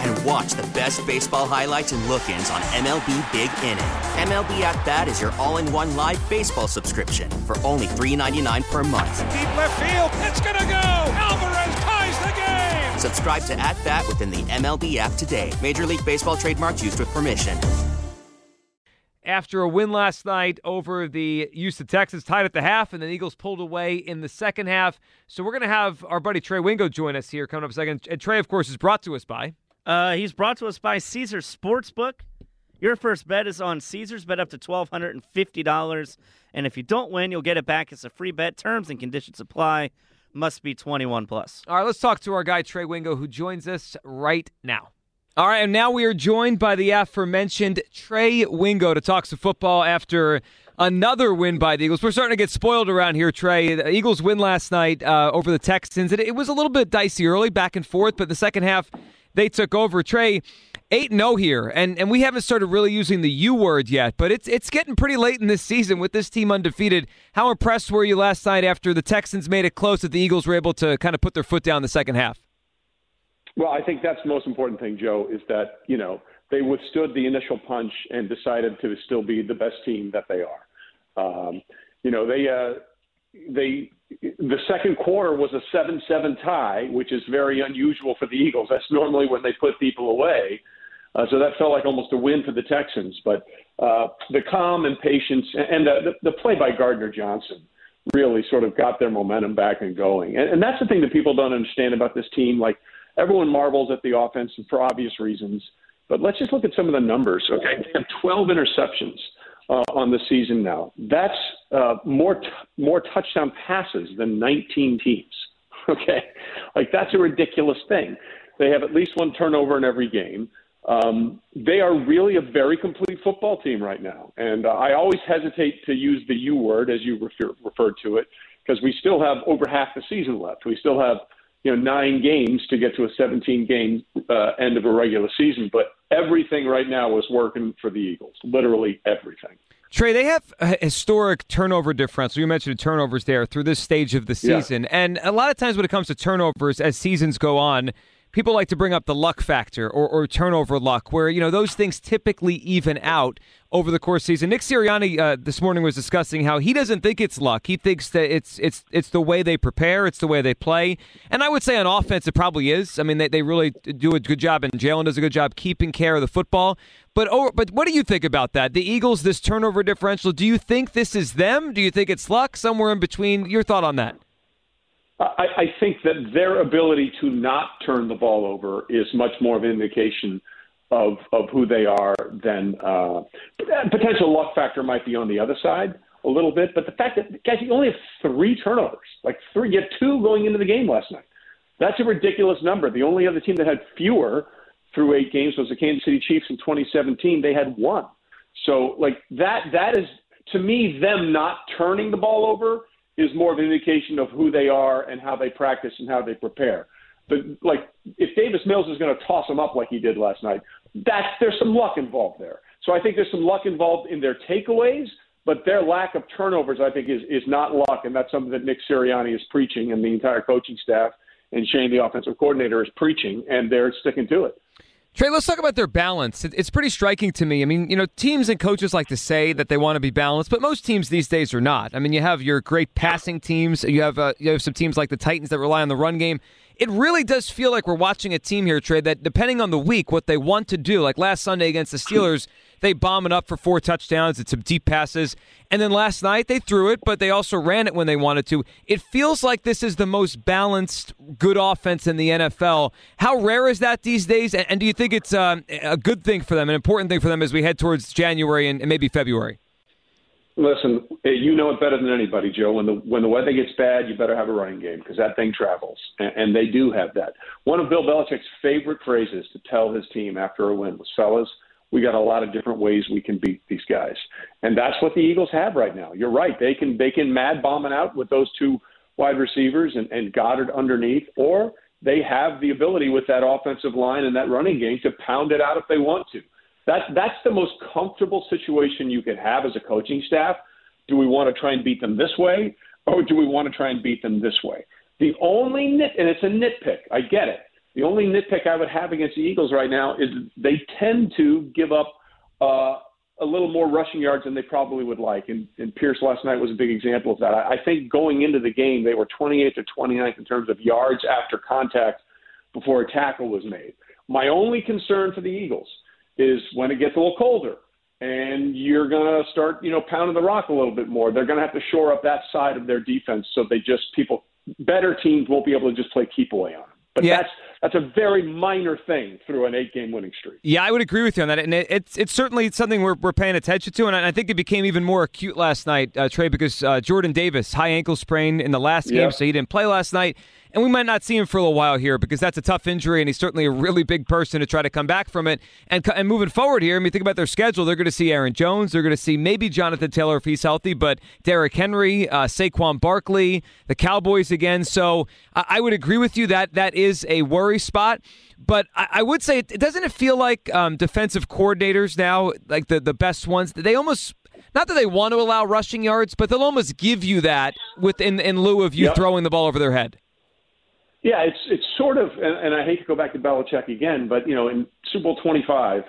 And watch the best baseball highlights and look-ins on MLB Big Inning. MLB at-bat is your all-in-one live baseball subscription for only $3.99 per month. Deep left field, it's gonna go! Alvarez ties the game! Subscribe to at-bat within the MLB app today. Major League Baseball trademarks used with permission. After a win last night over the Houston Texans, tied at the half, and the Eagles pulled away in the second half. So we're going to have our buddy Trey Wingo join us here coming up in a second. And Trey, of course, is brought to us by? He's brought to us by Caesars Sportsbook. Your first bet is on Caesars. Bet up to $1,250. And if you don't win, you'll get it back. It's a free bet. Terms and conditions apply. Must be 21 plus. All right, let's talk to our guy Trey Wingo, who joins us right now. All right, and now we are joined by the aforementioned Trey Wingo to talk some football after another win by the Eagles. We're starting to get spoiled around here, Trey. The Eagles win last night over the Texans. It was a little bit dicey early, back and forth, but the second half, they took over. Trey, 8-0 here, and we haven't started really using the U word yet, but it's getting pretty late in this season with this team undefeated. How impressed were you last night after the Texans made it close that the Eagles were able to kind of put their foot down the second half? Well, I think that's the most important thing, Joe, is that, you know, they withstood the initial punch and decided to still be the best team that they are. You know, the second quarter was a 7-7 tie, which is very unusual for the Eagles. That's normally when they put people away. So that felt like almost a win for the Texans. But the calm and patience and the play by Gardner Johnson really sort of got their momentum back and going. And that's the thing that people don't understand about this team. Like, everyone marvels at the offense for obvious reasons, but let's just look at some of the numbers. Okay, they have 12 interceptions on the season now. That's more touchdown passes than 19 teams. Okay, like that's a ridiculous thing. They have at least one turnover in every game. They are really a very complete football team right now, and I always hesitate to use the U word as you referred to it because we still have over half the season left. We still have 9 games to get to a 17-game end of a regular season. But everything right now was working for the Eagles, literally everything. Trey, they have a historic turnover differential. You mentioned turnovers there through this stage of the season. Yeah. And a lot of times when it comes to turnovers, as seasons go on, people like to bring up the luck factor or turnover luck where, those things typically even out over the course of the season. Nick Sirianni this morning was discussing how he doesn't think it's luck. He thinks that it's the way they prepare. It's the way they play. And I would say on offense, it probably is. I mean, they really do a good job, and Jalen does a good job keeping care of the football. But what do you think about that? The Eagles, this turnover differential, do you think this is them? Do you think it's luck? Somewhere in between. Your thought on that? I think that their ability to not turn the ball over is much more of an indication of who they are than potential luck factor might be on the other side a little bit. But the fact that, guys, you only have 3 turnovers, you had 2 going into the game last night. That's a ridiculous number. The only other team that had fewer through 8 games was the Kansas City Chiefs in 2017. They had 1. So, that is, to me, them not turning the ball over is more of an indication of who they are and how they practice and how they prepare. But, if Davis Mills is going to toss them up like he did last night, there's some luck involved there. So I think there's some luck involved in their takeaways, but their lack of turnovers, I think, is not luck, and that's something that Nick Sirianni is preaching and the entire coaching staff and Shane, the offensive coordinator, is preaching, and they're sticking to it. Trey, let's talk about their balance. It's pretty striking to me. I mean, teams and coaches like to say that they want to be balanced, but most teams these days are not. I mean, you have your great passing teams. You have some teams like the Titans that rely on the run game. it really does feel like we're watching a team here, Trey, that depending on the week, what they want to do, like last Sunday against the Steelers, they bomb it up for 4 touchdowns and some deep passes. And then last night they threw it, but they also ran it when they wanted to. It feels like this is the most balanced good offense in the NFL. How rare is that these days? And do you think it's a good thing for them, an important thing for them as we head towards January and maybe February? Listen, you know it better than anybody, Joe. When the weather gets bad, you better have a running game because that thing travels, and they do have that. One of Bill Belichick's favorite phrases to tell his team after a win was, fellas, we got a lot of different ways we can beat these guys. And that's what the Eagles have right now. You're right. They can mad bomb it out with those 2 wide receivers and Goddard underneath, or they have the ability with that offensive line and that running game to pound it out if they want to. That's the most comfortable situation you could have as a coaching staff. Do we want to try and beat them this way, or do we want to try and beat them this way? The only and it's a nitpick, I get it. The only nitpick I would have against the Eagles right now is they tend to give up a little more rushing yards than they probably would like, and Pierce last night was a big example of that. I think going into the game, they were 28th or 29th in terms of yards after contact before a tackle was made. My only concern for the Eagles is when it gets a little colder and you're going to start, pounding the rock a little bit more. They're going to have to shore up that side of their defense so better teams won't be able to just play keep away on them. But yeah. That's a very minor thing through an 8-game winning streak. Yeah, I would agree with you on that. And it's certainly something we're paying attention to. And I think it became even more acute last night, Trey, because Jordan Davis, high ankle sprain in the last game, so he didn't play last night. And we might not see him for a little while here because that's a tough injury, and he's certainly a really big person to try to come back from it. And moving forward here, think about their schedule. They're going to see Aaron Jones. They're going to see maybe Jonathan Taylor if he's healthy, but Derrick Henry, Saquon Barkley, the Cowboys again. So I would agree with you that is a worry spot, but I would say, doesn't it feel like defensive coordinators now, like the best ones, they almost, not that they want to allow rushing yards, but they'll almost give you that in lieu of you throwing the ball over their head. Yeah, it's sort of, and I hate to go back to Belichick again, but in Super Bowl 25,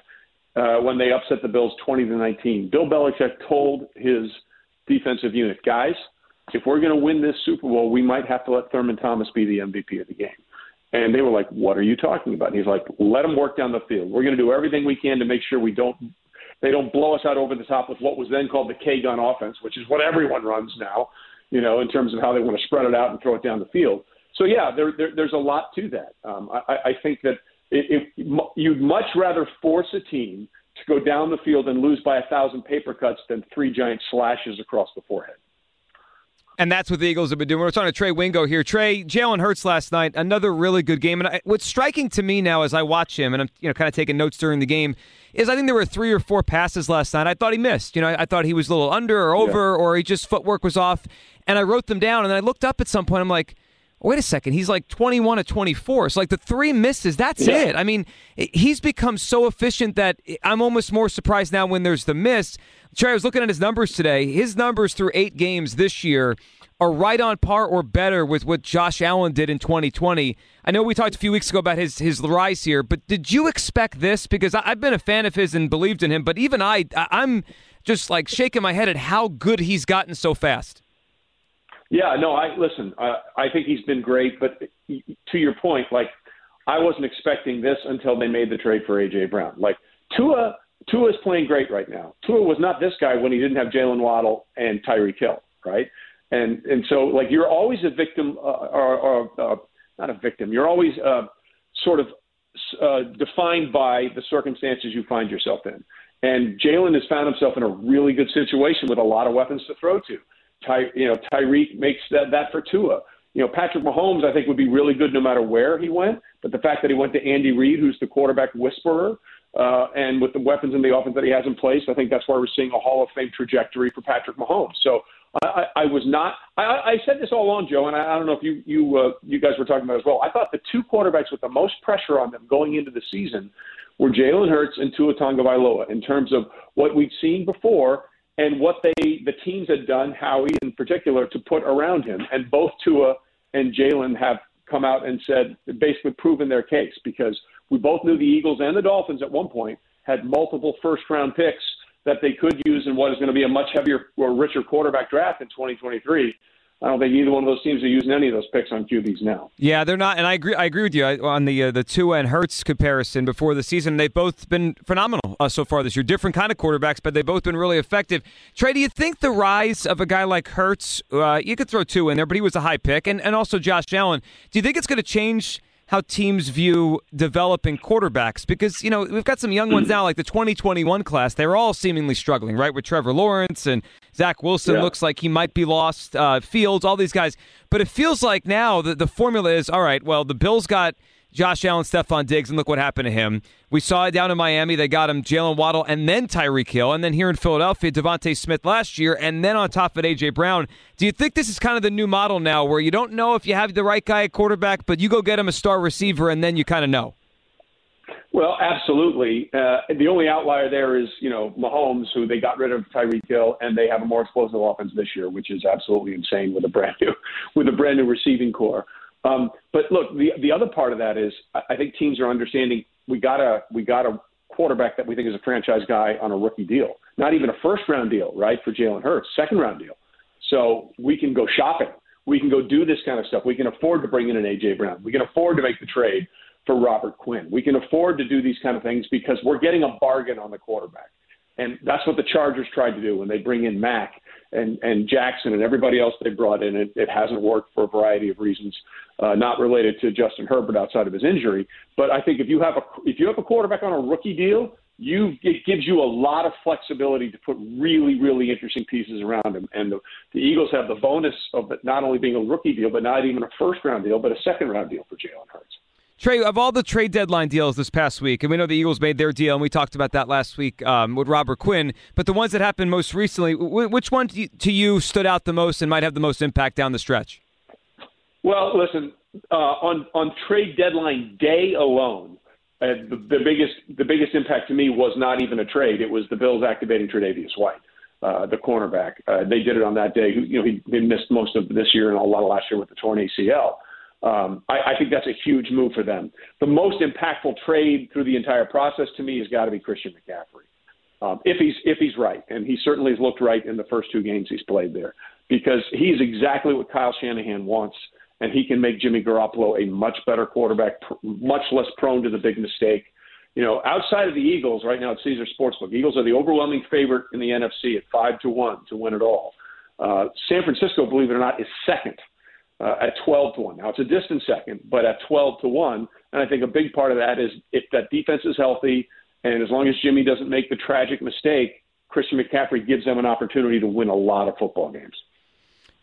when they upset the Bills 20-19, Bill Belichick told his defensive unit, guys, if we're going to win this Super Bowl, we might have to let Thurman Thomas be the MVP of the game. And they were like, what are you talking about? And he's like, let them work down the field. We're going to do everything we can to make sure they don't blow us out over the top with what was then called the K-gun offense, which is what everyone runs now, in terms of how they want to spread it out and throw it down the field. So, yeah, there's a lot to that. I think that you'd much rather force a team to go down the field and lose by 1,000 paper cuts than 3 giant slashes across the forehead. And that's what the Eagles have been doing. We're talking to Trey Wingo here. Trey, Jalen Hurts last night, another really good game. And what's striking to me now as I watch him, and I'm kind of taking notes during the game, is I think there were 3 or 4 passes last night I thought he missed. I thought he was a little under or over, or he just footwork was off. And I wrote them down, and I looked up at some point. I'm like, wait a second, he's like 21 to 24. So, the 3 misses, that's it. He's become so efficient that I'm almost more surprised now when there's the miss. Trey, I was looking at his numbers today. His numbers through 8 games this year are right on par or better with what Josh Allen did in 2020. I know we talked a few weeks ago about his rise here, but did you expect this? Because I've been a fan of his and believed in him, but even I'm just shaking my head at how good he's gotten so fast. Yeah, no, I think he's been great, but to your point, I wasn't expecting this until they made the trade for A.J. Brown. Tua is playing great right now. Tua was not this guy when he didn't have Jalen Waddle and Tyreek Hill, right? And so, you're always a victim, or not a victim, you're always sort of defined by the circumstances you find yourself in. And Jalen has found himself in a really good situation with a lot of weapons to throw to. Tyreek makes that for Tua. Patrick Mahomes, I think, would be really good no matter where he went. But the fact that he went to Andy Reid, who's the quarterback whisperer, and with the weapons in the offense that he has in place, I think that's why we're seeing a Hall of Fame trajectory for Patrick Mahomes. So I was not – I said this all along, Joe, and I don't know if you guys were talking about it as well. I thought the 2 quarterbacks with the most pressure on them going into the season were Jalen Hurts and Tua Tagovailoa in terms of what we'd seen before and what the teams had done, Howie in particular, to put around him. And both Tua and Jalen have come out and said, basically proven their case, because we both knew the Eagles and the Dolphins at one point had multiple first-round picks that they could use in what is going to be a much heavier or richer quarterback draft in 2023. I don't think either one of those teams are using any of those picks on QBs now. Yeah, they're not, and I agree with you on the Tua and Hurts comparison before the season. They've both been phenomenal so far this year. Different kind of quarterbacks, but they've both been really effective. Trey, do you think the rise of a guy like Hurts, you could throw Tua in there, but he was a high pick, and also Josh Allen, do you think it's going to change how teams view developing quarterbacks? Because, you know, we've got some young ones now, like the 2021 class. They're all seemingly struggling, right, with Trevor Lawrence and Zach Wilson looks like he might be lost, Fields, all these guys. But it feels like now the formula is, all right, well, the Bills got Josh Allen, Stephon Diggs, and look what happened to him. We saw it down in Miami. They got him Jalen Waddle and then Tyreek Hill. And then here in Philadelphia, Devontae Smith last year. And then on top of it, A.J. Brown. Do you think this is kind of the new model now where you don't know if you have the right guy at quarterback, but you go get him a star receiver and then you kind of know? Well, absolutely. The only outlier there is, you know, Mahomes, who they got rid of Tyreek Hill, and they have a more explosive offense this year, which is absolutely insane with a brand new receiving core. But look, the other part of that is I think teams are understanding we got a quarterback that we think is a franchise guy on a rookie deal, not even a first round deal, right? For Jalen Hurts, second round deal. So we can go shopping. We can go do this kind of stuff. We can afford to bring in an A.J. Brown. We can afford to make the trade for Robert Quinn. We can afford to do these kind of things because we're getting a bargain on the quarterback. And that's what the Chargers tried to do when they bring in Mack and Jackson and everybody else they brought in. It hasn't worked for a variety of reasons, not related to Justin Herbert outside of his injury. But I think if you have a quarterback on a rookie deal, it gives you a lot of flexibility to put really, really interesting pieces around him. And the Eagles have the bonus of it not only being a rookie deal, but not even a first-round deal, but a second-round deal for Jalen Hurts. Trey, of all the trade deadline deals this past week, and we know the Eagles made their deal, and we talked about that last week with Robert Quinn, but the ones that happened most recently, which one to you stood out the most and might have the most impact down the stretch? Well, listen, on trade deadline day alone, the biggest impact to me was not even a trade. It was the Bills activating Tre'Davious White, the cornerback. They did it on that day. You know, he missed most of this year and a lot of last year with the torn ACL. I think that's a huge move for them. The most impactful trade through the entire process to me has got to be Christian McCaffrey, if he's right, and he certainly has looked right in the first two games he's played there, because he's exactly what Kyle Shanahan wants, and he can make Jimmy Garoppolo a much better quarterback, much less prone to the big mistake. You know, outside of the Eagles right now at Caesars Sportsbook, Eagles are the overwhelming favorite in the NFC at 5-1 to win it all. San Francisco, believe it or not, is second. At 12-1. Now, it's a distant second, but at 12-1, and I think a big part of that is if that defense is healthy, and as long as Jimmy doesn't make the tragic mistake, Christian McCaffrey gives them an opportunity to win a lot of football games.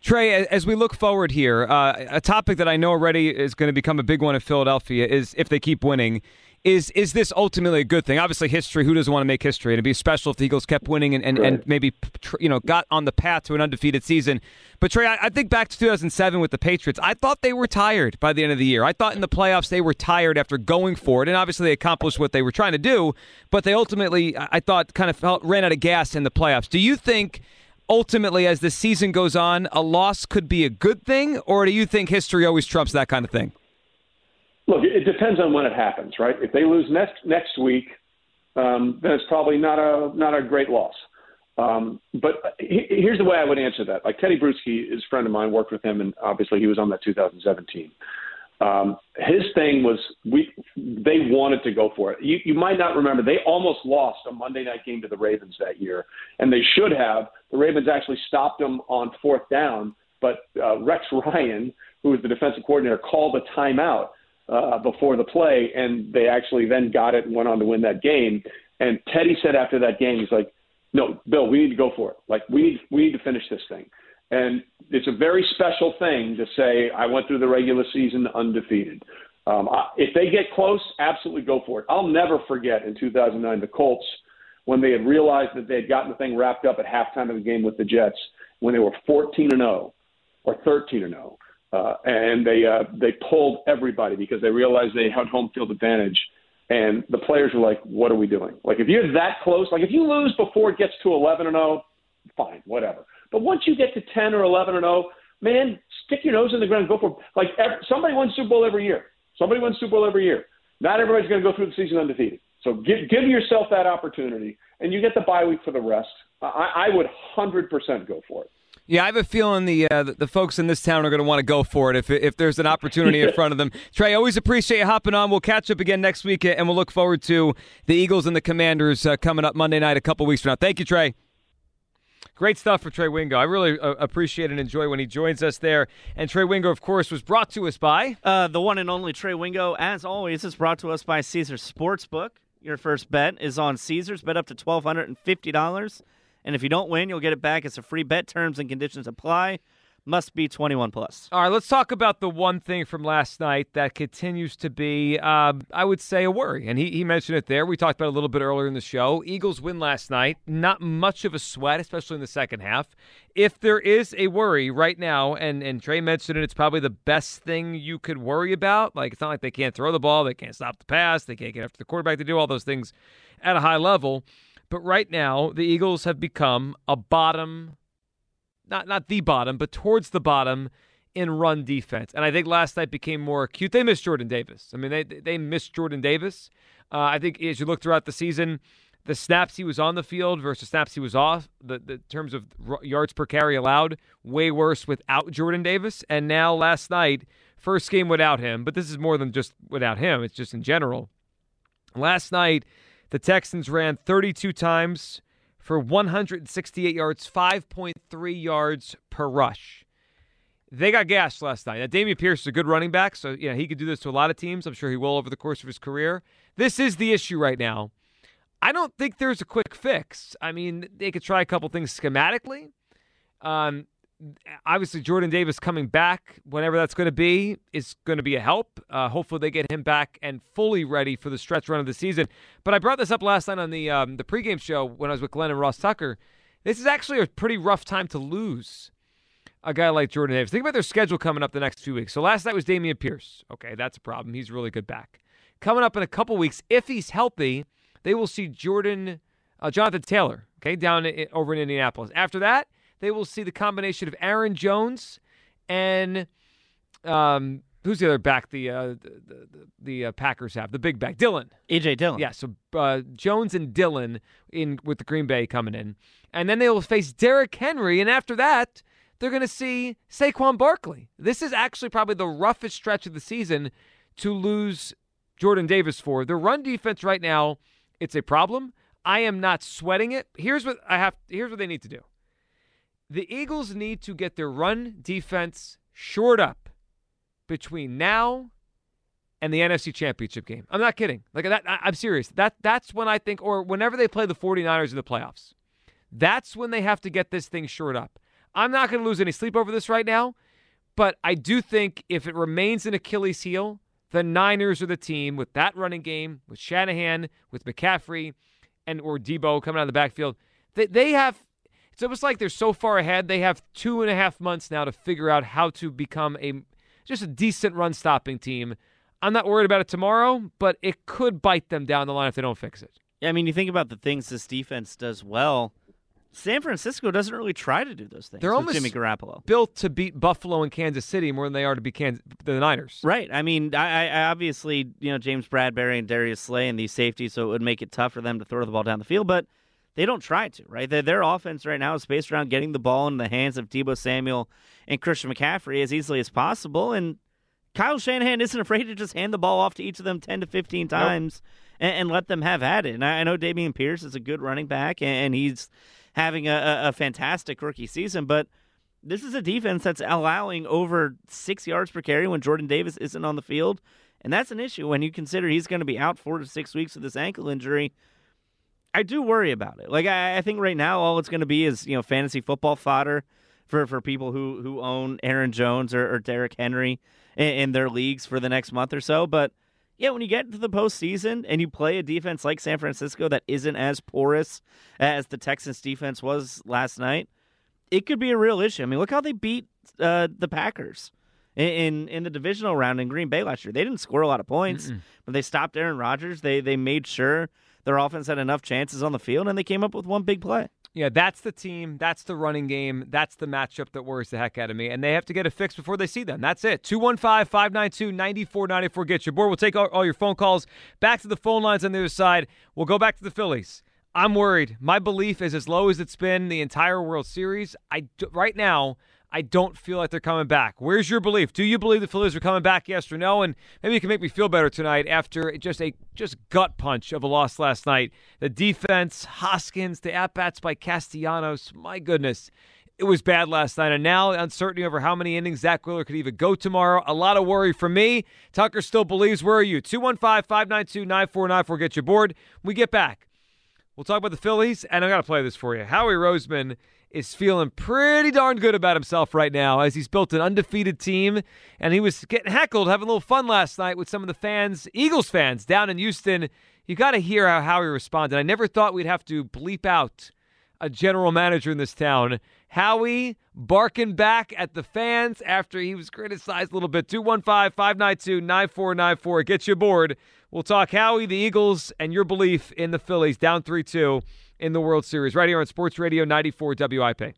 Trey, as we look forward here, a topic that I know already is going to become a big one in Philadelphia is if they keep winning, is this ultimately a good thing? Obviously, history, who doesn't want to make history? It'd be special if the Eagles kept winning and maybe, you know, got on the path to an undefeated season. But Trey, I think back to 2007 with the Patriots. I thought they were tired by the end of the year. I thought in the playoffs they were tired after going for it, and obviously they accomplished what they were trying to do, but they ultimately, I thought, kind of ran out of gas in the playoffs. Do you think ultimately, as the season goes on, a loss could be a good thing, or do you think history always trumps that kind of thing? Look, it depends on when it happens, right? If they lose next week, then it's probably not a great loss. But here's the way I would answer that. Like Teddy Bruschi is a friend of mine, worked with him, and obviously he was on that 2017. His thing was they wanted to go for it. You might not remember. They almost lost a Monday night game to the Ravens that year, and they should have. The Ravens actually stopped them on fourth down, but Rex Ryan, who was the defensive coordinator, called a timeout before the play, and they actually then got it and went on to win that game. And Teddy said after that game, he's like, no, Bill, we need to go for it. Like, we need to finish this thing. And it's a very special thing to say, I went through the regular season undefeated. If they get close, absolutely go for it. I'll never forget in 2009 the Colts, when they had realized that they had gotten the thing wrapped up at halftime of the game with the Jets, when they were 14-0 or 13-0, and they pulled everybody because they realized they had home field advantage. And the players were like, what are we doing? Like, if you're that close, like if you lose before it gets to 11-0, fine, whatever. But once you get to 10 or 11-0, man, stick your nose in the ground and go for it. Like, somebody wins Super Bowl every year. Not everybody's going to go through the season undefeated. So give yourself that opportunity, and you get the bye week for the rest. I would 100% go for it. Yeah, I have a feeling the folks in this town are going to want to go for it if there's an opportunity in front of them. Trey, always appreciate you hopping on. We'll catch up again next week, and we'll look forward to the Eagles and the Commanders coming up Monday night a couple weeks from now. Thank you, Trey. Great stuff for Trey Wingo. I really appreciate and enjoy when he joins us there. And Trey Wingo, of course, was brought to us by... the one and only Trey Wingo, as always, is brought to us by Caesars Sportsbook. Your first bet is on Caesars. Bet up to $1,250. And if you don't win, you'll get it back. It's a free bet. Terms and conditions apply. Must be 21 plus. All right, let's talk about the one thing from last night that continues to be, I would say, a worry. And he mentioned it there. We talked about it a little bit earlier in the show. Eagles win last night. Not much of a sweat, especially in the second half. If there is a worry right now, and Trey mentioned it, it's probably the best thing you could worry about. Like, it's not like they can't throw the ball. They can't stop the pass. They can't get after the quarterback. They do all those things at a high level. But right now, the Eagles have become a bottom, not the bottom, but towards the bottom in run defense. And I think last night became more acute. They missed Jordan Davis. I mean, they missed Jordan Davis. I think as you look throughout the season, the snaps he was on the field versus snaps he was off, the terms of yards per carry allowed, way worse without Jordan Davis. And now last night, first game without him, but this is more than just without him. It's just in general. Last night, the Texans ran 32 times for 168 yards, 5.3 yards per rush. They got gashed last night. Now, Dameon Pierce is a good running back, so yeah, he could do this to a lot of teams. I'm sure he will over the course of his career. This is the issue right now. I don't think there's a quick fix. I mean, they could try a couple things schematically. Obviously, Jordan Davis coming back, whenever that's going to be, is going to be a help. Hopefully they get him back and fully ready for the stretch run of the season. But I brought this up last night on the pregame show when I was with Glenn and Ross Tucker. This is actually a pretty rough time to lose a guy like Jordan Davis. Think about their schedule coming up the next few weeks. So last night was Dameon Pierce. Okay, that's a problem. He's really good back. Coming up in a couple weeks, if he's healthy, they will see Jonathan Taylor, okay, over in Indianapolis. After that, they will see the combination of Aaron Jones and who's the other back the Packers have? The big back, Dillon. E.J. Dillon. Yeah, so Jones and Dillon with the Green Bay coming in. And then they will face Derrick Henry, and after that, they're going to see Saquon Barkley. This is actually probably the roughest stretch of the season to lose Jordan Davis for. Their run defense right now, it's a problem. I am not sweating it. Here's what they need to do. The Eagles need to get their run defense shored up between now and the NFC Championship game. I'm not kidding. Like that, I'm serious. That's when I think, or whenever they play the 49ers in the playoffs, that's when they have to get this thing shored up. I'm not going to lose any sleep over this right now, but I do think if it remains an Achilles heel, the Niners are the team with that running game, with Shanahan, with McCaffrey, and or Debo coming out of the backfield. They have... It's almost like they're so far ahead, they have 2.5 months now to figure out how to become just a decent run-stopping team. I'm not worried about it tomorrow, but it could bite them down the line if they don't fix it. Yeah, I mean, you think about the things this defense does well. San Francisco doesn't really try to do those things. They're almost Jimmy Garoppolo built to beat Buffalo and Kansas City more than they are to beat the Niners. Right. I mean, I obviously, James Bradberry and Darius Slay and these safeties, so it would make it tough for them to throw the ball down the field, but they don't try to, right? Their offense right now is based around getting the ball in the hands of Deebo Samuel and Christian McCaffrey as easily as possible. And Kyle Shanahan isn't afraid to just hand the ball off to each of them 10 to 15 times and let them have at it. And I know Dameon Pierce is a good running back, and he's having a fantastic rookie season. But this is a defense that's allowing over 6 yards per carry when Jordan Davis isn't on the field. And that's an issue when you consider he's going to be out 4 to 6 weeks with this ankle injury. I do worry about it. Like, I think right now all it's going to be is, fantasy football fodder for people who own Aaron Jones or Derrick Henry in their leagues for the next month or so. But, yeah, when you get into the postseason and you play a defense like San Francisco that isn't as porous as the Texans' defense was last night, it could be a real issue. I mean, look how they beat the Packers in the divisional round in Green Bay last year. They didn't score a lot of points, but they stopped Aaron Rodgers. They made sure their offense had enough chances on the field, and they came up with one big play. Yeah, that's the team. That's the running game. That's the matchup that worries the heck out of me, and they have to get it fixed before they see them. That's it. 215-592-9494. Get your board. We'll take all your phone calls. Back to the phone lines on the other side. We'll go back to the Phillies. I'm worried. My belief is as low as it's been the entire World Series. Right now, I don't feel like they're coming back. Where's your belief? Do you believe the Phillies are coming back, yes or no? And maybe you can make me feel better tonight after just a gut punch of a loss last night. The defense, Hoskins, the at-bats by Castellanos, my goodness. It was bad last night, and now uncertainty over how many innings Zach Wheeler could even go tomorrow. A lot of worry for me. Tucker still believes. Where are you? 215-592-9494. Get your board. We get back. We'll talk about the Phillies, and I've got to play this for you. Howie Roseman is feeling pretty darn good about himself right now as he's built an undefeated team, and he was getting heckled, having a little fun last night with some of the fans, Eagles fans, down in Houston. You got to hear how Howie responded. I never thought we'd have to bleep out a general manager in this town. Howie barking back at the fans after he was criticized a little bit. 215-592-9494. Get you aboard. We'll talk Howie, the Eagles, and your belief in the Phillies down 3-2 in the World Series right here on Sports Radio 94 WIP.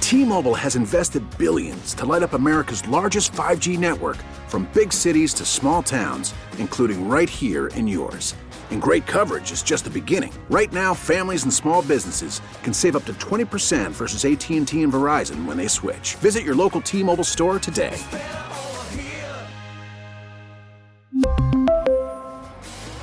T-Mobile has invested billions to light up America's largest 5G network, from big cities to small towns, including right here in yours. And great coverage is just the beginning. Right now, families and small businesses can save up to 20% versus AT&T and Verizon when they switch. Visit your local T-Mobile store today.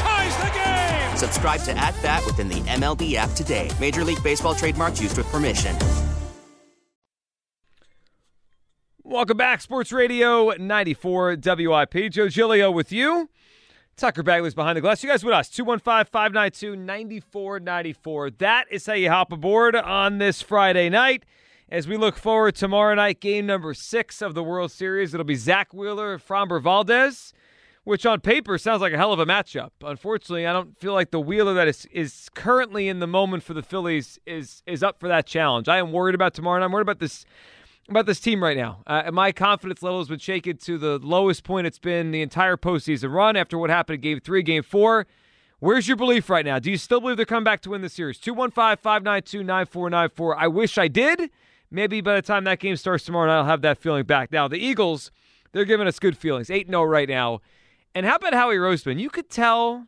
ties the game. Subscribe to at-bat within the MLB app today. Major League Baseball trademarks used with permission. Welcome back, Sports Radio 94 WIP. Joe Giglio with you. Tucker Bagley's behind the glass. You guys with us, 215-592-9494. That is how you hop aboard on this Friday night. As we look forward tomorrow night, game number 6 of the World Series, it'll be Zach Wheeler and Framber Valdez, which on paper sounds like a hell of a matchup. Unfortunately, I don't feel like the Wheeler that is currently in the moment for the Phillies is up for that challenge. I am worried about tomorrow night. I'm worried about this team right now. My confidence level has been shaken to the lowest point it's been the entire postseason run after what happened in Game 3, Game 4. Where's your belief right now? Do you still believe they're coming back to win the series? 215-592-9494. I wish I did. Maybe by the time that game starts tomorrow night, I'll have that feeling back. Now, the Eagles, they're giving us good feelings. 8-0 right now. And how about Howie Roseman? You could tell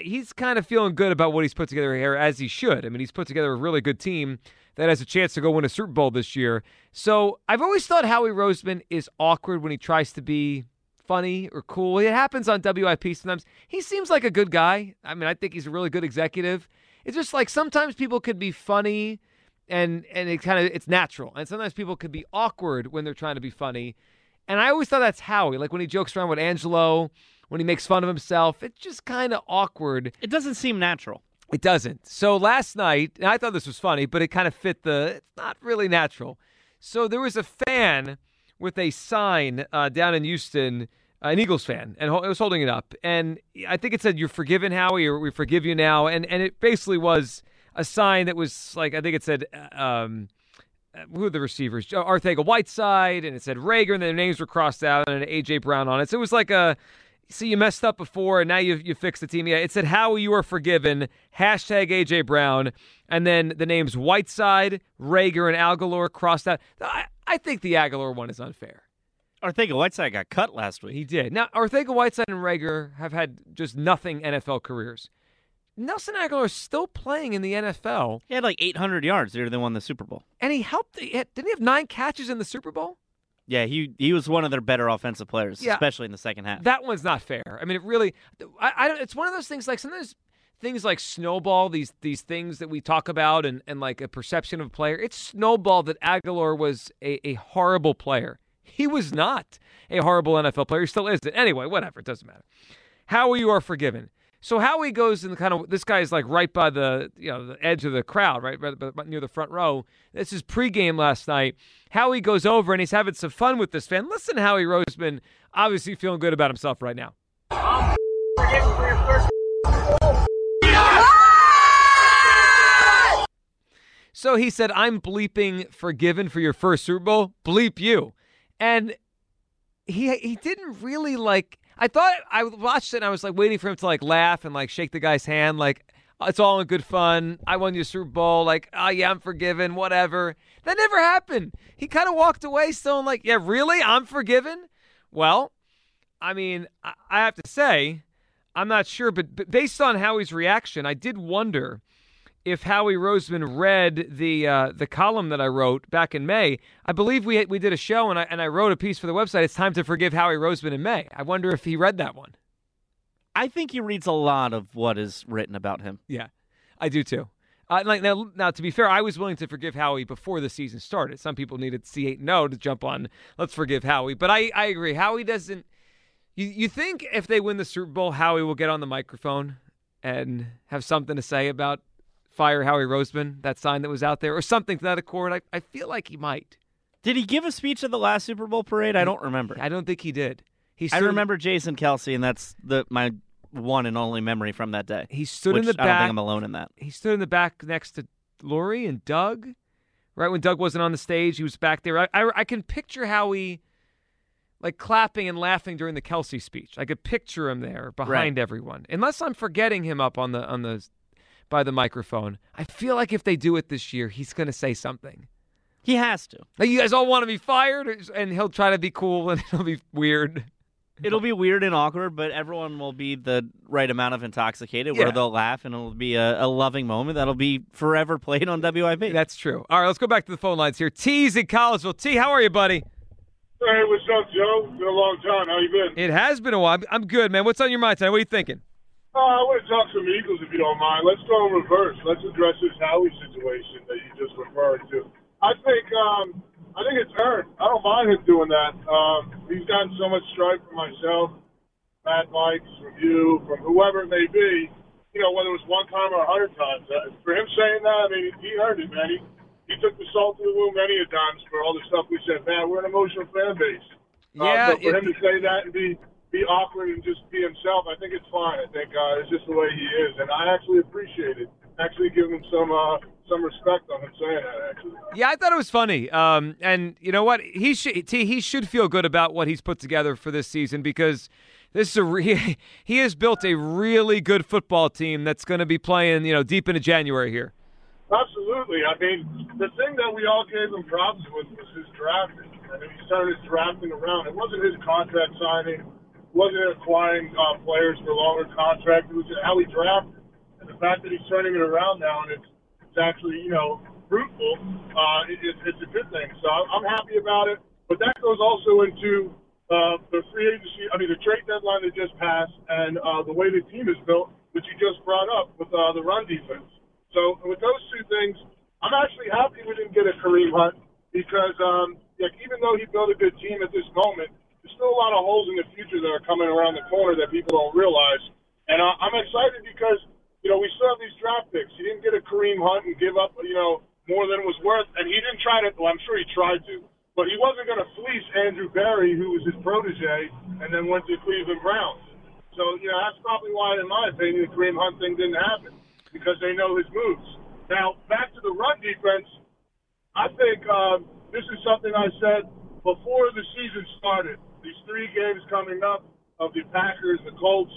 he's kind of feeling good about what he's put together here, as he should. I mean, he's put together a really good team that has a chance to go win a Super Bowl this year. So I've always thought Howie Roseman is awkward when he tries to be funny or cool. It happens on WIP sometimes. He seems like a good guy. I mean, I think he's a really good executive. It's just like sometimes people could be funny and it's natural. And sometimes people could be awkward when they're trying to be funny. And I always thought that's Howie. Like when he jokes around with Angelo, when he makes fun of himself, it's just kind of awkward. It doesn't seem natural. It doesn't. So last night, and I thought this was funny, but it kind of fit it's not really natural. So there was a fan with a sign down in Houston, an Eagles fan, and it was holding it up. And I think it said, "You're forgiven, Howie," or "We forgive you now." And it basically was a sign that was like, I think it said, who are the receivers? Arthaga Whiteside, and it said Rager, and their names were crossed out, and an A.J. Brown on it. So it was like so you messed up before, and now you fixed the team. Yeah, it said, "Howie, you are forgiven, # A.J. Brown," and then the names Whiteside, Rager, and Agholor crossed out. I think the Agholor one is unfair. Arthaga Whiteside got cut last week. He did. Now, Arthaga Whiteside and Rager have had just nothing NFL careers. Nelson Agholor is still playing in the NFL. He had like 800 yards there. They won the Super Bowl. And he helped. Didn't he have 9 catches in the Super Bowl? Yeah, he was one of their better offensive players, yeah, especially in the second half. That one's not fair. I mean, it really – it's one of those things, like sometimes things like snowball, these things that we talk about and like a perception of a player. It's snowballed that Agholor was a horrible player. He was not a horrible NFL player. He still isn't. Anyway, whatever. It doesn't matter. Howie, you are forgiven. So Howie goes in the kind of – this guy is like right by the edge of the crowd, right near the front row. This is pregame last night. Howie goes over, and he's having some fun with this fan. Listen to Howie Roseman, obviously feeling good about himself right now. I'm forgetting for your first So he said, I'm bleeping forgiven for your first Super Bowl. Bleep you. And he didn't really like, I thought, I watched it and I was like waiting for him to like laugh and like shake the guy's hand. Like, it's all in good fun. I won your Super Bowl. Like, oh yeah, I'm forgiven, whatever. That never happened. He kind of walked away still and like, yeah, really? I'm forgiven? Well, I mean, I have to say, I'm not sure, but based on Howie's reaction, I did wonder if Howie Roseman read the column that I wrote back in May. I believe we did a show, and I wrote a piece for the website. It's time to forgive Howie Roseman in May. I wonder if he read that one. I think he reads a lot of what is written about him. Yeah, I do too. Now, to be fair, I was willing to forgive Howie before the season started. Some people needed C8-0 to jump on, let's forgive Howie. But I agree. Howie doesn't... You think if they win the Super Bowl, Howie will get on the microphone and have something to say about fire Howie Roseman, that sign that was out there, or something to that accord? I feel like he might. Did he give a speech at the last Super Bowl parade? I don't remember. I don't think he did. I remember Jason Kelce, and that's my one and only memory from that day. He stood in the back. I don't think I'm alone in that. He stood in the back next to Lori and Doug. Right when Doug wasn't on the stage, he was back there. I can picture Howie like clapping and laughing during the Kelce speech. I could picture him there behind everyone. Unless I'm forgetting him up on the by the microphone. I feel like if they do it this year, he's going to say something. He has to. Like, you guys all want to be fired, and he'll try to be cool, and it'll be weird. It'll be weird and awkward, but everyone will be the right amount of intoxicated where they'll laugh, and it'll be a loving moment that'll be forever played on WIP. That's true. All right, let's go back to the phone lines here. T's in Collegeville. T, how are you, buddy? Hey, what's up, Joe? Been a long time. How you been? It has been a while. I'm good, man. What's on your mind tonight? What are you thinking? I want to talk some Eagles, if you don't mind. Let's go in reverse. Let's address this Howie situation that you just referred to. I think it's earned. I don't mind him doing that. He's gotten so much strife from myself, Matt Mikes, from you, from whoever it may be. You know, whether it was one time or 100 times. For him saying that, I mean, he earned it, man. He took the salt to the wound many a times for all the stuff we said. Man, we're an emotional fan base. Yeah, but for him to say that and be awkward and just be himself, I think it's fine. I think it's just the way he is, and I actually appreciate it. Actually, give him some respect on him saying that. Actually, yeah, I thought it was funny. And you know what? He should feel good about what he's put together for this season, because this is he has built a really good football team that's going to be playing, you know, deep into January here. Absolutely. I mean, the thing that we all gave him props with was his drafting. I mean, he started drafting around. It wasn't his contract signing. It wasn't acquiring players for longer contracts. It was just how he drafted. And the fact that he's turning it around now and it's actually, you know, fruitful, it's a good thing. So I'm happy about it. But that goes also into the free agency, the trade deadline that just passed, and the way the team is built, which you just brought up with the run defense. So with those two things, I'm actually happy we didn't get a Kareem Hunt, because even though he built a good team at this moment, there's still a lot of holes in the future that are coming around the corner that people don't realize. And I'm excited because, you know, we still have these draft picks. He didn't get a Kareem Hunt and give up, you know, more than it was worth. And he didn't try to – well, I'm sure he tried to. But he wasn't going to fleece Andrew Berry, who was his protege, and then went to Cleveland Browns. So, you know, that's probably why, in my opinion, the Kareem Hunt thing didn't happen, because they know his moves. Now, back to the run defense, I think this is something I said before the season started. These three games coming up of the Packers, the Colts,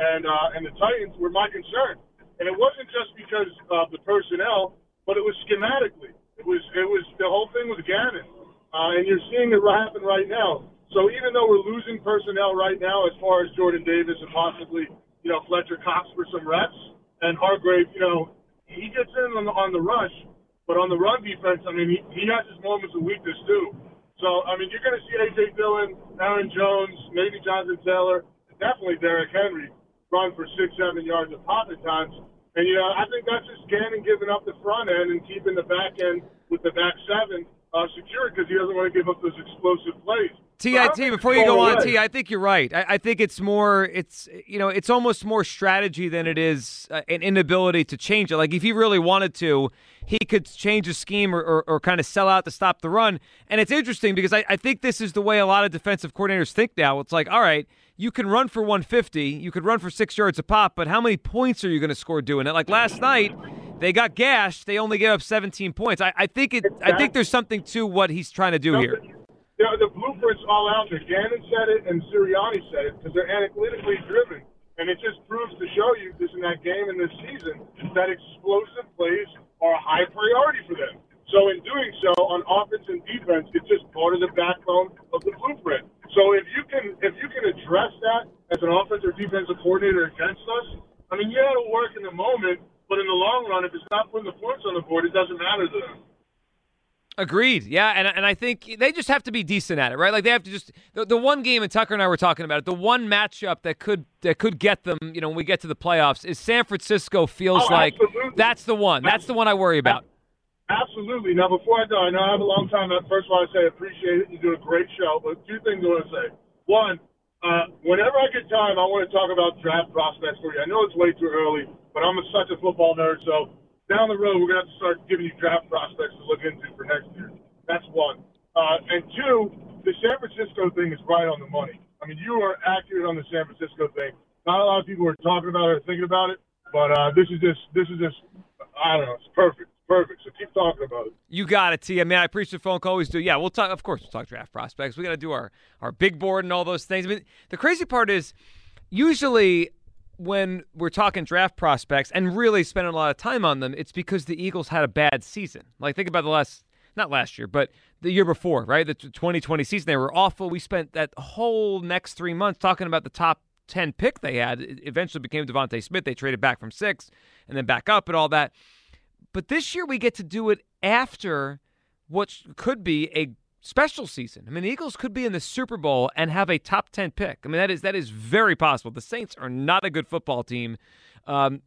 and the Titans were my concern. And it wasn't just because of the personnel, but it was schematically. It was the whole thing was Gannon. And you're seeing it happen right now. So even though we're losing personnel right now as far as Jordan Davis and possibly, you know, Fletcher Cox for some reps, and Hargrave, you know, he gets in on the rush, but on the run defense, I mean, he has his moments of weakness too. So, I mean, you're going to see A.J. Dillon, Aaron Jones, maybe Jonathan Taylor, definitely Derrick Henry run for 6-7 yards a pop at times. And, you know, I think that's just Gannon giving up the front end and keeping the back end with the back seven secured, because he doesn't want to give up those explosive plays. T.I.T., before you go on, T, I think you're right. I think it's more, it's almost more strategy than it is an inability to change it. Like, if he really wanted to, he could change a scheme or kind of sell out to stop the run. And it's interesting because I think this is the way a lot of defensive coordinators think now. It's like, all right, you can run for 150, you could run for 6 yards a pop, but how many points are you going to score doing it? Like last night, They got gashed. They only gave up 17 points. I think there's something to what he's trying to do here. You know, the blueprint's all out there. Gannon said it and Sirianni said it because they're analytically driven. And it just proves to show you this in that game and this season that explosive plays are a high priority for them. So in doing so, on offense and defense, it's just part of the backbone of the blueprint. So if you can address that as an offensive or defensive coordinator against us, I mean, you had to work in the moment, but in the long run, if it's not putting the points on the board, it doesn't matter to them. Agreed. Yeah, and I think they just have to be decent at it, right? Like they have to just the one game, and Tucker and I were talking about it. The one matchup that could get them, you know, when we get to the playoffs, is San Francisco. Feels like that's the one. That's the one I worry about. Absolutely. Now, before I go, I know I have a long time. First of all, I say I appreciate it. You do a great show. But two things I want to say. One, whenever I get time, I want to talk about draft prospects for you. I know it's way too early, but I'm such a football nerd, so. Down the road, we're going to have to start giving you draft prospects to look into for next year. That's one. And two, the San Francisco thing is right on the money. I mean, you are accurate on the San Francisco thing. Not a lot of people are talking about it or thinking about it, but this is just, I don't know, it's perfect. Perfect. So keep talking about it. You got it, T. I mean, I appreciate the phone call. Always do. Yeah, we'll talk. Of course, we'll talk draft prospects. We got to do our big board and all those things. I mean, the crazy part is usually – when we're talking draft prospects and really spending a lot of time on them, it's because the Eagles had a bad season. Like, think about not last year, but the year before, right? The 2020 season, they were awful. We spent that whole next 3 months talking about the top 10 pick they had. It eventually became Devontae Smith. They traded back from 6 and then back up and all that. But this year we get to do it after what could be a special season. I mean, the Eagles could be in the Super Bowl and have a top 10 pick. I mean, that is very possible. The Saints are not a good football team.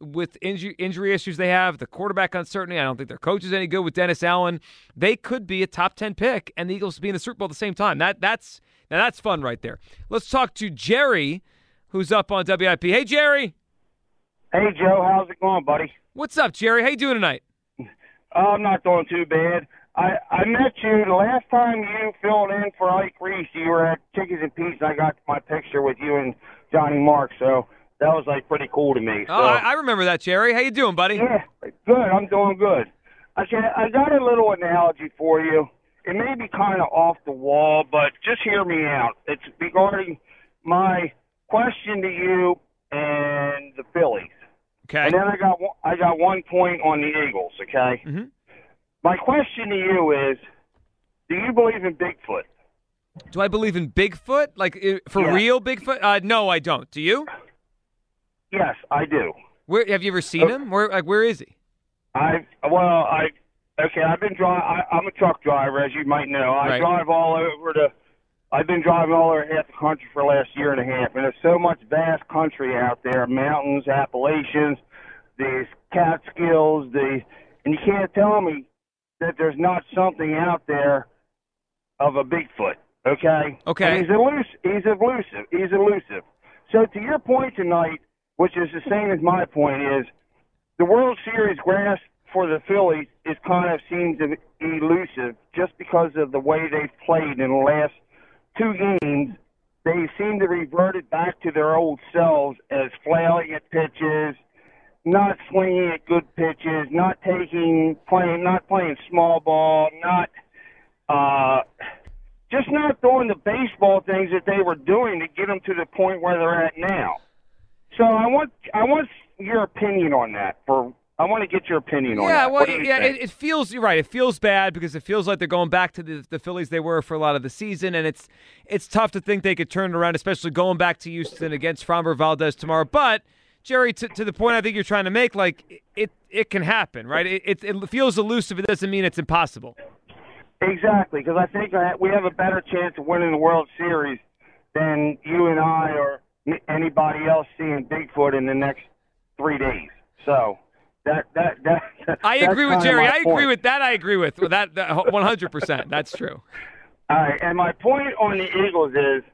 With injury issues they have, the quarterback uncertainty, I don't think their coach is any good with Dennis Allen. They could be a top 10 pick and the Eagles be in the Super Bowl at the same time. That's fun right there. Let's talk to Jerry, who's up on WIP. Hey, Jerry. Hey, Joe. How's it going, buddy? What's up, Jerry? How you doing tonight? I'm not doing too bad. I met you the last time you filled in for Ike Reese. You were at Chickens and Peas, and I got my picture with you and Johnny Mark, so that was, like, pretty cool to me. So. Oh, I remember that, Jerry. How you doing, buddy? Yeah, good. I'm doing good. I got a little analogy for you. It may be kind of off the wall, but just hear me out. It's regarding my question to you and the Phillies. Okay. And then I got one point on the Eagles, okay? Mm-hmm. My question to you is, do you believe in Bigfoot? Do I believe in Bigfoot? Like, for real Bigfoot? No, I don't. Do you? Yes, I do. Where have you ever seen him? Where is he? I'm a truck driver, as you might know. I drive all over I've been driving all over half the country for the last year and a half, and there's so much vast country out there, mountains, Appalachians, these Catskills, and you can't tell me that there's not something out there of a Bigfoot, okay? Okay. And he's elusive. So to your point tonight, which is the same as my point, is the World Series grass for the Phillies is kind of seems elusive just because of the way they've played in the last two games. They seem to reverted back to their old selves as flailing at pitches, not swinging at good pitches, not playing small ball, just not doing the baseball things that they were doing to get them to the point where they're at now. So I want your opinion on that. I want to get your opinion on that. Well, it feels, you're right. It feels bad because it feels like they're going back to the Phillies they were for a lot of the season, and it's tough to think they could turn it around, especially going back to Houston against Framber Valdez tomorrow, but. Jerry, to the point I think you're trying to make, like, it can happen, right? It feels elusive. It doesn't mean it's impossible. Exactly, because I think we have a better chance of winning the World Series than you and I or anybody else seeing Bigfoot in the next 3 days. So that I agree with Jerry. I agree with that. I agree with that 100%. That's true. All right, and my point on the Eagles is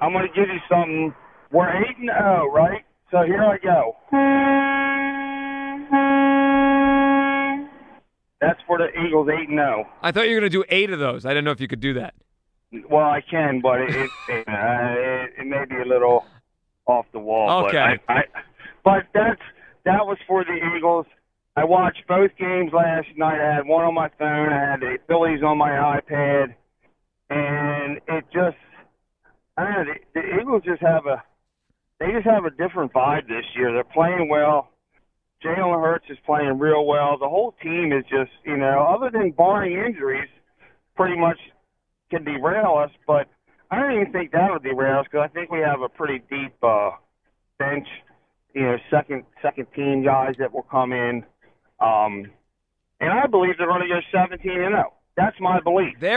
I'm going to give you something. We're 8-0, right? So here I go. That's for the Eagles, 8-0. I thought you were going to do 8 of those. I didn't know if you could do that. Well, I can, but it may be a little off the wall. Okay. But that was for the Eagles. I watched both games last night. I had one on my phone. I had the Phillies on my iPad. And it just – I don't know, the Eagles just have a – they just have a different vibe this year. They're playing well. Jalen Hurts is playing real well. The whole team is just, you know, other than barring injuries, pretty much can derail us. But I don't even think that would derail us because I think we have a pretty deep bench, you know, second team guys that will come in. And I believe they're going to go 17-0. That's my belief. I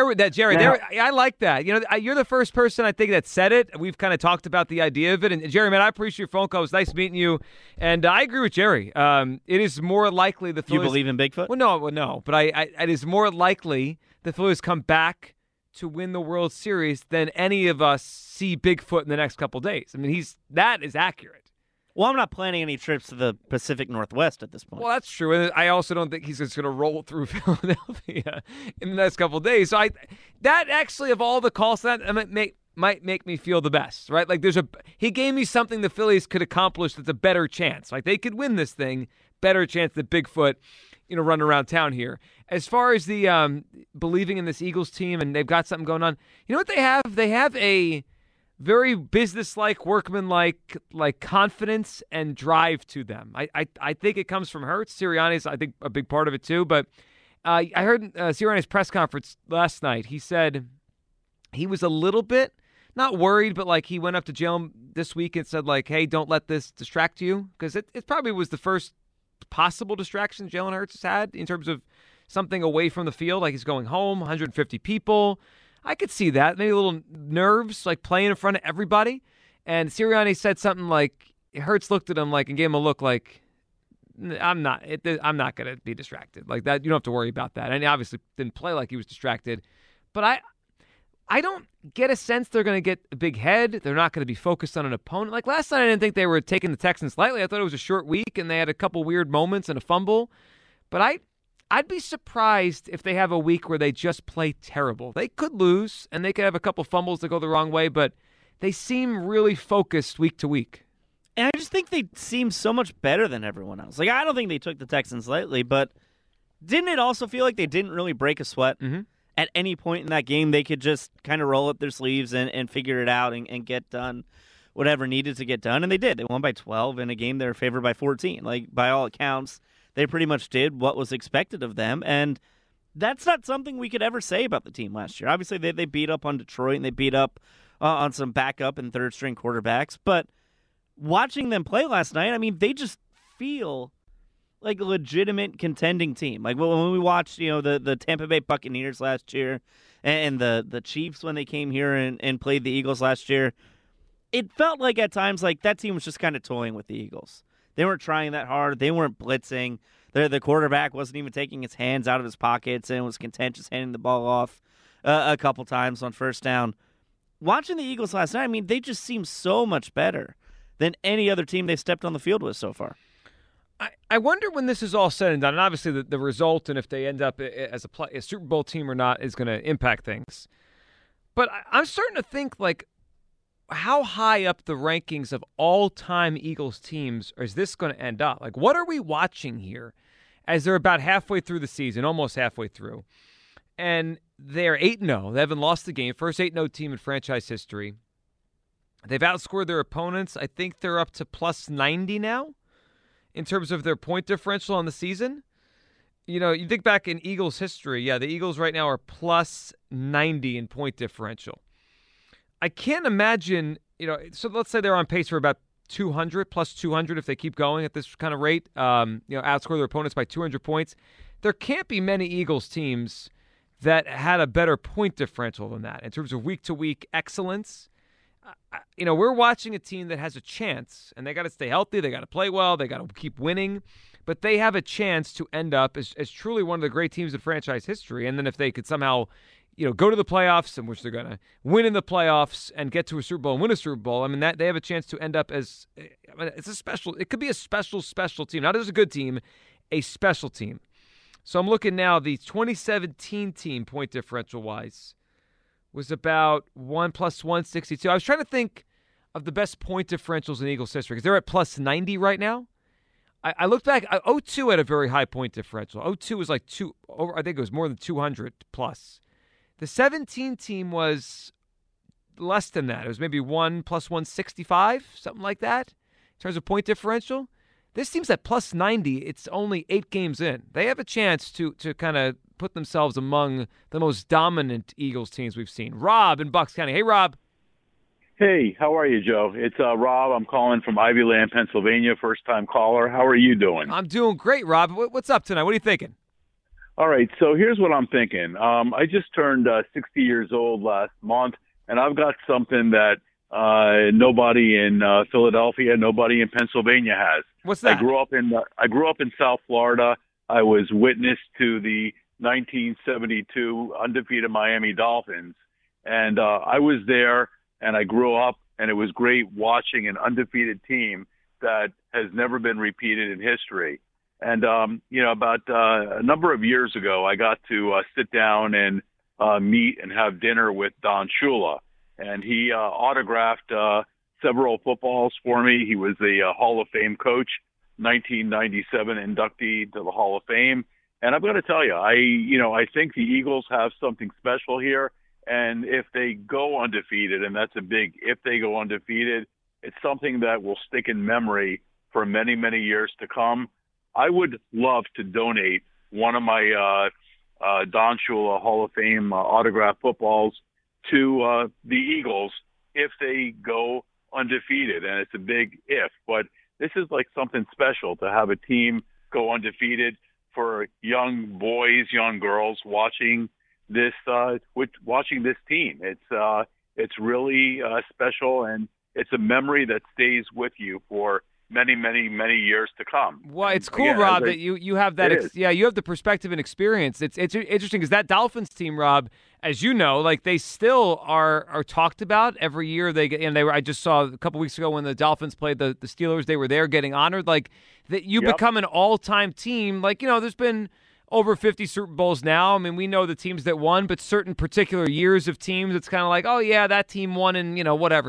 like that. You know, you're the first person I think that said it. We've kind of talked about the idea of it. And Jerry, man, I appreciate your phone call. It was nice meeting you. And I agree with Jerry. It is more likely the Phillies. You believe in Bigfoot? Well, no. But it is more likely the Phillies come back to win the World Series than any of us see Bigfoot in the next couple of days. I mean, that is accurate. Well, I'm not planning any trips to the Pacific Northwest at this point. Well, that's true. And I also don't think he's just going to roll through Philadelphia in the next couple of days. So that actually, of all the calls, that might make me feel the best, right? Like he gave me something the Phillies could accomplish that's a better chance. Like they could win this thing, better chance that Bigfoot, you know, run around town here. As far as the believing in this Eagles team and they've got something going on, you know what they have? They have a very business-like, workman-like, like confidence and drive to them. I think it comes from Hurts. Sirianni's, I think, a big part of it too. But I heard Sirianni's press conference last night. He said he was a little bit not worried, but like he went up to Jalen this week and said, like, "Hey, don't let this distract you," because it probably was the first possible distraction Jalen Hurts has had in terms of something away from the field. Like he's going home, 150 people. I could see that. Maybe a little nerves, like playing in front of everybody. And Sirianni said something like, Hurts looked at him like and gave him a look like, I'm not going to be distracted like that. You don't have to worry about that. And he obviously didn't play like he was distracted. But I don't get a sense they're going to get a big head. They're not going to be focused on an opponent. Like last night, I didn't think they were taking the Texans lightly. I thought it was a short week and they had a couple weird moments and a fumble. But I'd be surprised if they have a week where they just play terrible. They could lose, and they could have a couple fumbles that go the wrong way, but they seem really focused week to week. And I just think they seem so much better than everyone else. Like, I don't think they took the Texans lightly, but didn't it also feel like they didn't really break a sweat? Mm-hmm. At any point in that game, they could just kind of roll up their sleeves and figure it out and get done whatever needed to get done, and they did. They won by 12 in a game they were favored by 14. Like, by all accounts, they pretty much did what was expected of them, and that's not something we could ever say about the team last year. Obviously, they beat up on Detroit, and they beat up on some backup and third-string quarterbacks, but watching them play last night, I mean, they just feel like a legitimate contending team. Like, when we watched, you know, the Tampa Bay Buccaneers last year and the Chiefs when they came here and played the Eagles last year, it felt like at times like that team was just kind of toying with the Eagles. They weren't trying that hard. They weren't blitzing. The quarterback wasn't even taking his hands out of his pockets and was content just handing the ball off a couple times on first down. Watching the Eagles last night, I mean, they just seemed so much better than any other team they've stepped on the field with so far. I wonder when this is all said and done, and obviously the result and if they end up as a Super Bowl team or not is going to impact things. But I'm starting to think, like, how high up the rankings of all-time Eagles teams is this going to end up? Like, what are we watching here as they're about halfway through the season, almost halfway through, and they're 8-0. They haven't lost the game. First 8-0 team in franchise history. They've outscored their opponents. I think they're up to plus 90 now in terms of their point differential on the season. You know, you think back in Eagles history, yeah, the Eagles right now are plus 90 in point differential. I can't imagine, you know, so let's say they're on pace for about 200, plus 200 if they keep going at this kind of rate, you know, outscore their opponents by 200 points. There can't be many Eagles teams that had a better point differential than that in terms of week-to-week excellence. You know, we're watching a team that has a chance, and they got to stay healthy, they got to play well, they got to keep winning, but they have a chance to end up as truly one of the great teams in franchise history, and then if they could somehow, you know, go to the playoffs, in which they're going to win in the playoffs and get to a Super Bowl and win a Super Bowl. I mean, that they have a chance to end up as it could be a special team. Not as a good team, a special team. So I'm looking now, the 2017 team point differential wise was about 1 plus 162. I was trying to think of the best point differentials in Eagles history because they're at plus 90 right now. I looked back. 0-2 had a very high point differential. 0-2 was like two. Over, I think it was more than 200 plus. The 17 team was less than that. It was maybe 1 plus 165, something like that, in terms of point differential. This team's at plus 90. It's only 8 games in. They have a chance to kind of put themselves among the most dominant Eagles teams we've seen. Rob in Bucks County. Hey, Rob. Hey, how are you, Joe? It's Rob. I'm calling from Ivyland, Pennsylvania, first-time caller. How are you doing? I'm doing great, Rob. What's up tonight? What are you thinking? All right, so here's what I'm thinking. I just turned 60 years old last month, and I've got something that nobody in Philadelphia, nobody in Pennsylvania has. What's that? I grew up in South Florida. I was witness to the 1972 undefeated Miami Dolphins, and I was there. And I grew up, and it was great watching an undefeated team that has never been repeated in history. And, about a number of years ago, I got to sit down and meet and have dinner with Don Shula. And he autographed several footballs for me. He was the Hall of Fame coach, 1997 inductee to the Hall of Fame. And I've got to tell you, I think the Eagles have something special here. And if they go undefeated, and that's a big if they go undefeated, it's something that will stick in memory for many, many years to come. I would love to donate one of my Don Shula Hall of Fame autographed footballs to the Eagles if they go undefeated. And it's a big if. But this is like something special to have a team go undefeated for young boys, young girls watching watching this team. It's really special, and it's a memory that stays with you for many, many, many years to come. Well, it's cool, Rob, that you have that. You have the perspective and experience. It's interesting because that Dolphins team, Rob, as you know, like they still are talked about every year. I just saw a couple weeks ago when the Dolphins played the Steelers, they were there getting honored. Like that, you become an all-time team. Like there's been over 50 Super Bowls now. I mean, we know the teams that won, but certain particular years of teams, it's kind of like, oh, yeah, that team won in,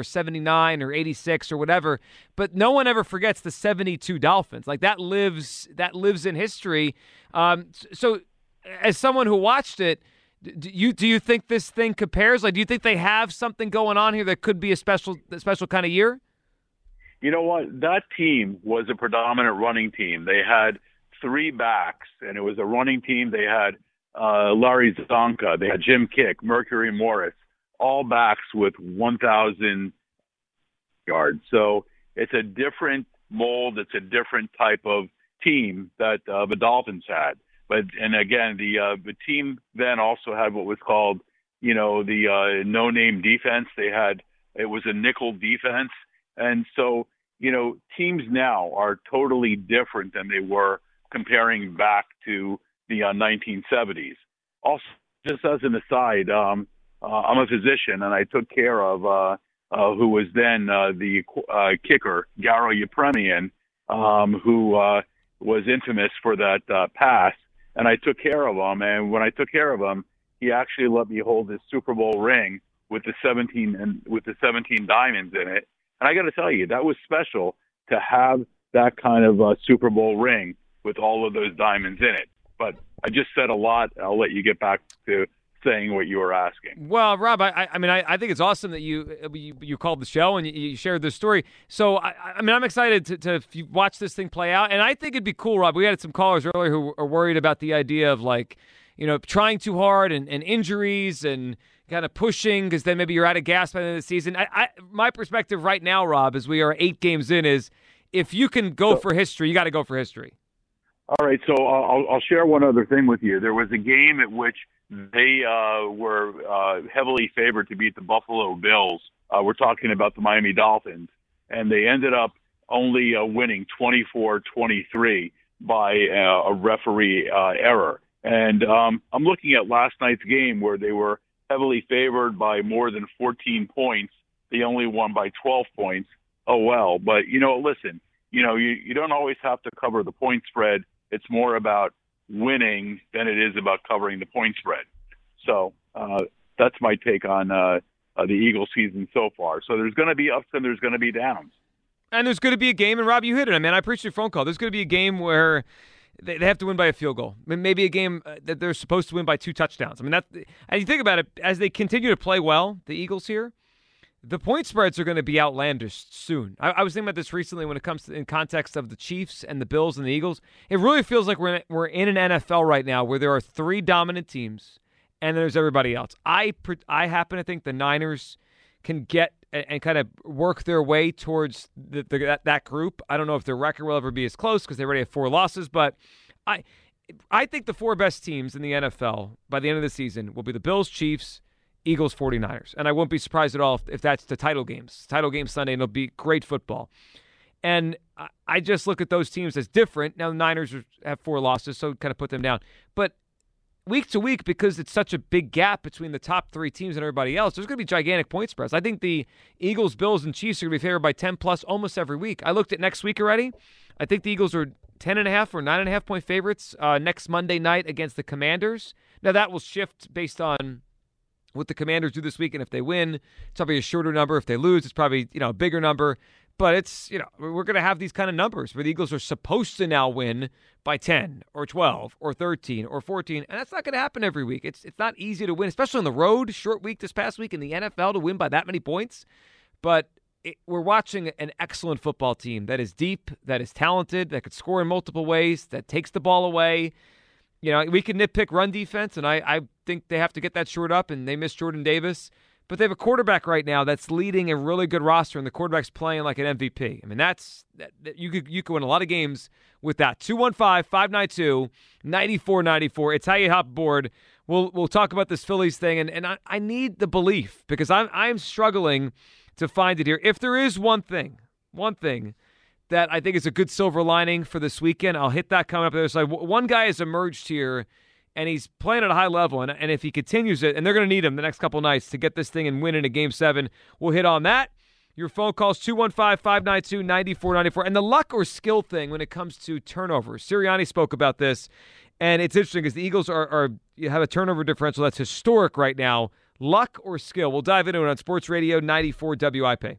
79 or 86 or whatever. But no one ever forgets the 72 Dolphins. Like, that lives in history. So as someone who watched it, do you think this thing compares? Like, do you think they have something going on here that could be a special kind of year? You know what? That team was a predominant running team. They had 3 backs, and it was a running team. They had Larry Zonka, they had Jim Kick, Mercury Morris, all backs with 1,000 yards. So it's a different mold. It's a different type of team that the Dolphins had. But and again, the team then also had what was called, the no-name defense. It was a nickel defense, and so teams now are totally different than they were comparing back to the 1970s. Also, just as an aside, I'm a physician, and I took care of who was then the kicker, Garo Yepremian, who was infamous for that pass, and I took care of him. And when I took care of him, he actually let me hold his Super Bowl ring with the 17 diamonds in it. And I got to tell you, that was special to have that kind of Super Bowl ring with all of those diamonds in it. But I just said a lot. I'll let you get back to saying what you were asking. Well, Rob, I think it's awesome that you called the show and you shared this story. So, I'm excited to watch this thing play out. And I think it'd be cool, Rob. We had some callers earlier who are worried about the idea of, like, trying too hard and injuries and kind of pushing because then maybe you're out of gas by the end of the season. My perspective right now, Rob, as we are 8 games in, is if you can go for history, you got to go for history. All right, so I'll share one other thing with you. There was a game at which they were heavily favored to beat the Buffalo Bills. We're talking about the Miami Dolphins, and they ended up only winning 24-23 by a referee error. And I'm looking at last night's game where they were heavily favored by more than 14 points. They only won by 12 points. Oh, well, but, listen, you don't always have to cover the point spread. It's more about winning than it is about covering the point spread. So that's my take on the Eagles season so far. So there's going to be ups and there's going to be downs. And there's going to be a game, and Rob, you hit it. I mean, I appreciate your phone call. There's going to be a game where they have to win by a field goal. I mean, maybe a game that they're supposed to win by 2 touchdowns. I mean, that, as you think about it, as they continue to play well, the Eagles here, the point spreads are going to be outlandish soon. I was thinking about this recently when it comes to in context of the Chiefs and the Bills and the Eagles. It really feels like we're in an NFL right now where there are 3 dominant teams and there's everybody else. I happen to think the Niners can get and kind of work their way towards that group. I don't know if their record will ever be as close because they already have 4 losses, but I think the 4 best teams in the NFL by the end of the season will be the Bills, Chiefs, Eagles, 49ers. And I won't be surprised at all if that's the title games. Title game Sunday, and it'll be great football. And I just look at those teams as different. Now, the Niners have 4 losses, so kind of put them down. But week to week, because it's such a big gap between the top 3 teams and everybody else, there's going to be gigantic point spreads. I think the Eagles, Bills, and Chiefs are going to be favored by 10-plus almost every week. I looked at next week already. I think the Eagles are 10.5 or 9.5 point favorites next Monday night against the Commanders. Now, that will shift based on what the Commanders do this week, and if they win, it's probably a shorter number. If they lose, it's probably, a bigger number. But it's, we're going to have these kind of numbers where the Eagles are supposed to now win by 10 or 12 or 13 or 14, and that's not going to happen every week. It's not easy to win, especially on the road, short week this past week in the NFL to win by that many points. But we're watching an excellent football team that is deep, that is talented, that could score in multiple ways, that takes the ball away. We can nitpick run defense, and I think they have to get that shored up, and they miss Jordan Davis. But they have a quarterback right now that's leading a really good roster, and the quarterback's playing like an MVP. I mean, you could win a lot of games with that. 215-592-9494. It's how you hop aboard. We'll talk about this Phillies thing, and I need the belief because I'm struggling to find it here. If there is one thing that I think is a good silver lining for this weekend. I'll hit that coming up on the other side. One guy has emerged here, and he's playing at a high level, and if he continues it, and they're going to need him the next couple nights to get this thing and win in a Game 7, we'll hit on that. Your phone calls, 215-592-9494. And the luck or skill thing when it comes to turnovers. Sirianni spoke about this, and it's interesting because the Eagles have a turnover differential that's historic right now. Luck or skill? We'll dive into it on Sports Radio 94 WIP.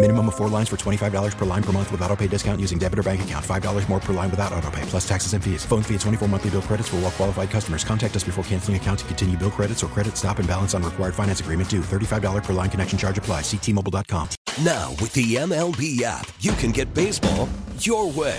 Minimum of 4 lines for $25 per line per month with autopay discount using debit or bank account. $5 more per line without autopay, plus taxes and fees. Phone fee at 24 monthly bill credits for all well qualified customers. Contact us before canceling account to continue bill credits or credit stop and balance on required finance agreement due. $35 per line connection charge applies. See T-Mobile.com. Now with the MLB app, you can get baseball your way.